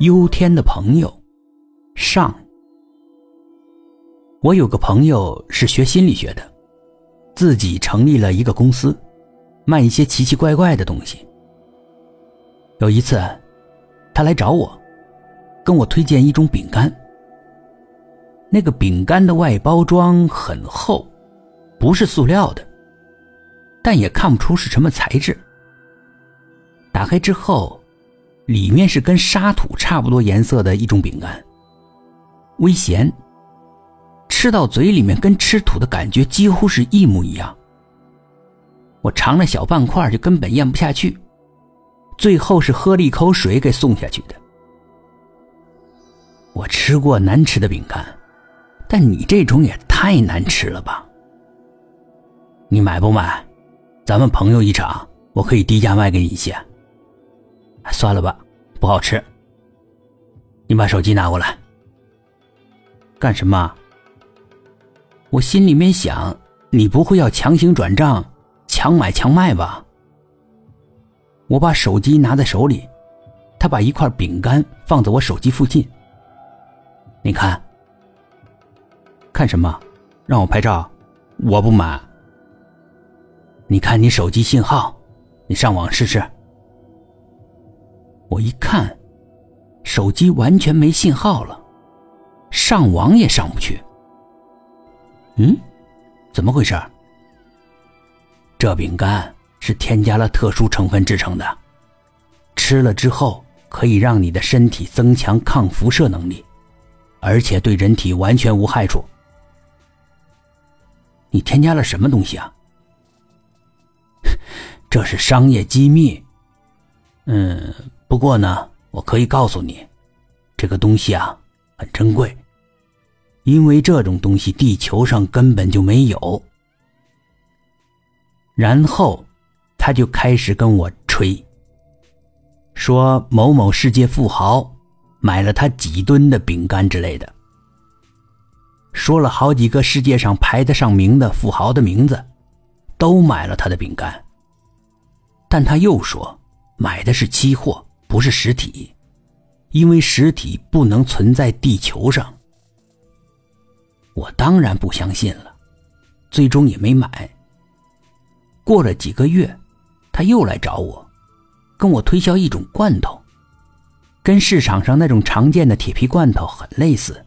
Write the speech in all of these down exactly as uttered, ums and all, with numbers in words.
忧天的朋友上。我有个朋友是学心理学的，自己成立了一个公司，卖一些奇奇怪怪的东西。有一次他来找我，跟我推荐一种饼干。那个饼干的外包装很厚，不是塑料的，但也看不出是什么材质。打开之后，里面是跟沙土差不多颜色的一种饼干，微咸，吃到嘴里面跟吃土的感觉几乎是一模一样。我尝了小半块就根本咽不下去，最后是喝了一口水给送下去的。我吃过难吃的饼干，但你这种也太难吃了吧？你买不买？咱们朋友一场，我可以低价卖给你一些。算了吧，不好吃。你把手机拿过来。干什么？我心里面想，你不会要强行转账，强买强卖吧？我把手机拿在手里，他把一块饼干放在我手机附近。你看。看什么？让我拍照？我不买。你看你手机信号，你上网试试。我一看，手机完全没信号了，上网也上不去。嗯，怎么回事？这饼干是添加了特殊成分制成的，吃了之后可以让你的身体增强抗辐射能力，而且对人体完全无害处。你添加了什么东西啊？这是商业机密。嗯，不过呢，我可以告诉你，这个东西啊很珍贵，因为这种东西地球上根本就没有。然后他就开始跟我吹，说某某世界富豪买了他几吨的饼干之类的，说了好几个世界上排得上名的富豪的名字，都买了他的饼干。但他又说买的是期货，不是实体，因为实体不能存在地球上。我当然不相信了，最终也没买。过了几个月，他又来找我，跟我推销一种罐头，跟市场上那种常见的铁皮罐头很类似，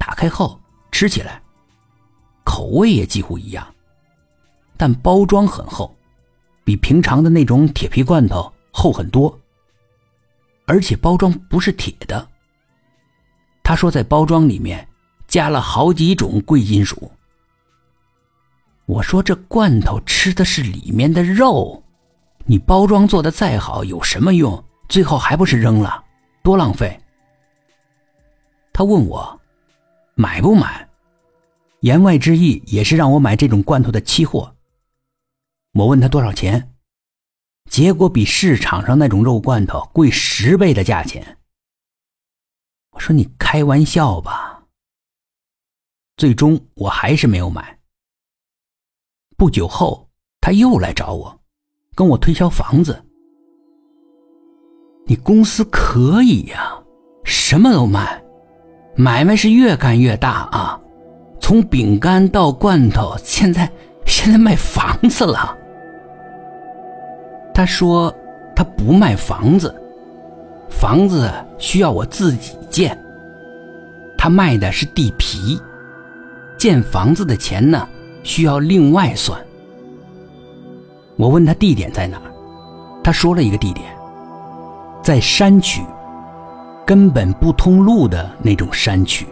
打开后吃起来口味也几乎一样，但包装很厚，比平常的那种铁皮罐头厚很多，而且包装不是铁的。他说在包装里面加了好几种贵金属。我说这罐头吃的是里面的肉，你包装做得再好有什么用，最后还不是扔了，多浪费。他问我买不买，言外之意也是让我买这种罐头的期货。我问他多少钱，结果比市场上那种肉罐头贵十倍的价钱。我说你开玩笑吧。最终我还是没有买。不久后他又来找我，跟我推销房子。你公司可以呀，什么都卖，买卖是越干越大啊，从饼干到罐头，现在现在卖房子了。他说他不卖房子，房子需要我自己建，他卖的是地皮，建房子的钱呢需要另外算。我问他地点在哪儿，他说了一个地点，在山区，根本不通路的那种山区。